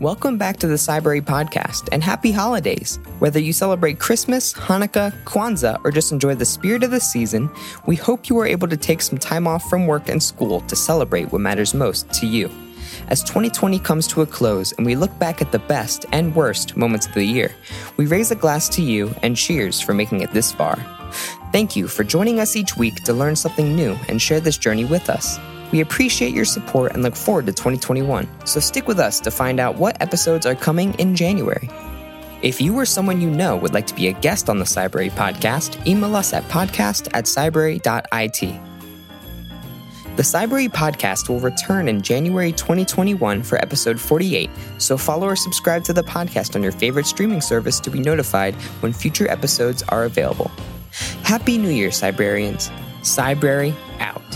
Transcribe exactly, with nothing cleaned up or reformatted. Welcome back to the Cybrary Podcast, and happy holidays. Whether you celebrate Christmas, Hanukkah, Kwanzaa, or just enjoy the spirit of the season, we hope you were able to take some time off from work and school to celebrate what matters most to you. As twenty twenty comes to a close and we look back at the best and worst moments of the year, we raise a glass to you and cheers for making it this far. Thank you for joining us each week to learn something new and share this journey with us. We appreciate your support and look forward to twenty twenty-one, so stick with us to find out what episodes are coming in January. If you or someone you know would like to be a guest on the Cybrary Podcast, email us at podcast at cybrary dot I T. The Cybrary Podcast will return in January twenty twenty-one for episode forty-eight, so follow or subscribe to the podcast on your favorite streaming service to be notified when future episodes are available. Happy New Year, Cybrarians. Cybrary out.